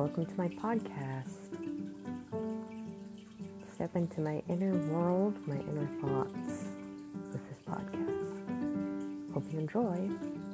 welcome to my podcast. Step into my inner world, my inner thoughts with this podcast. Hope you enjoy.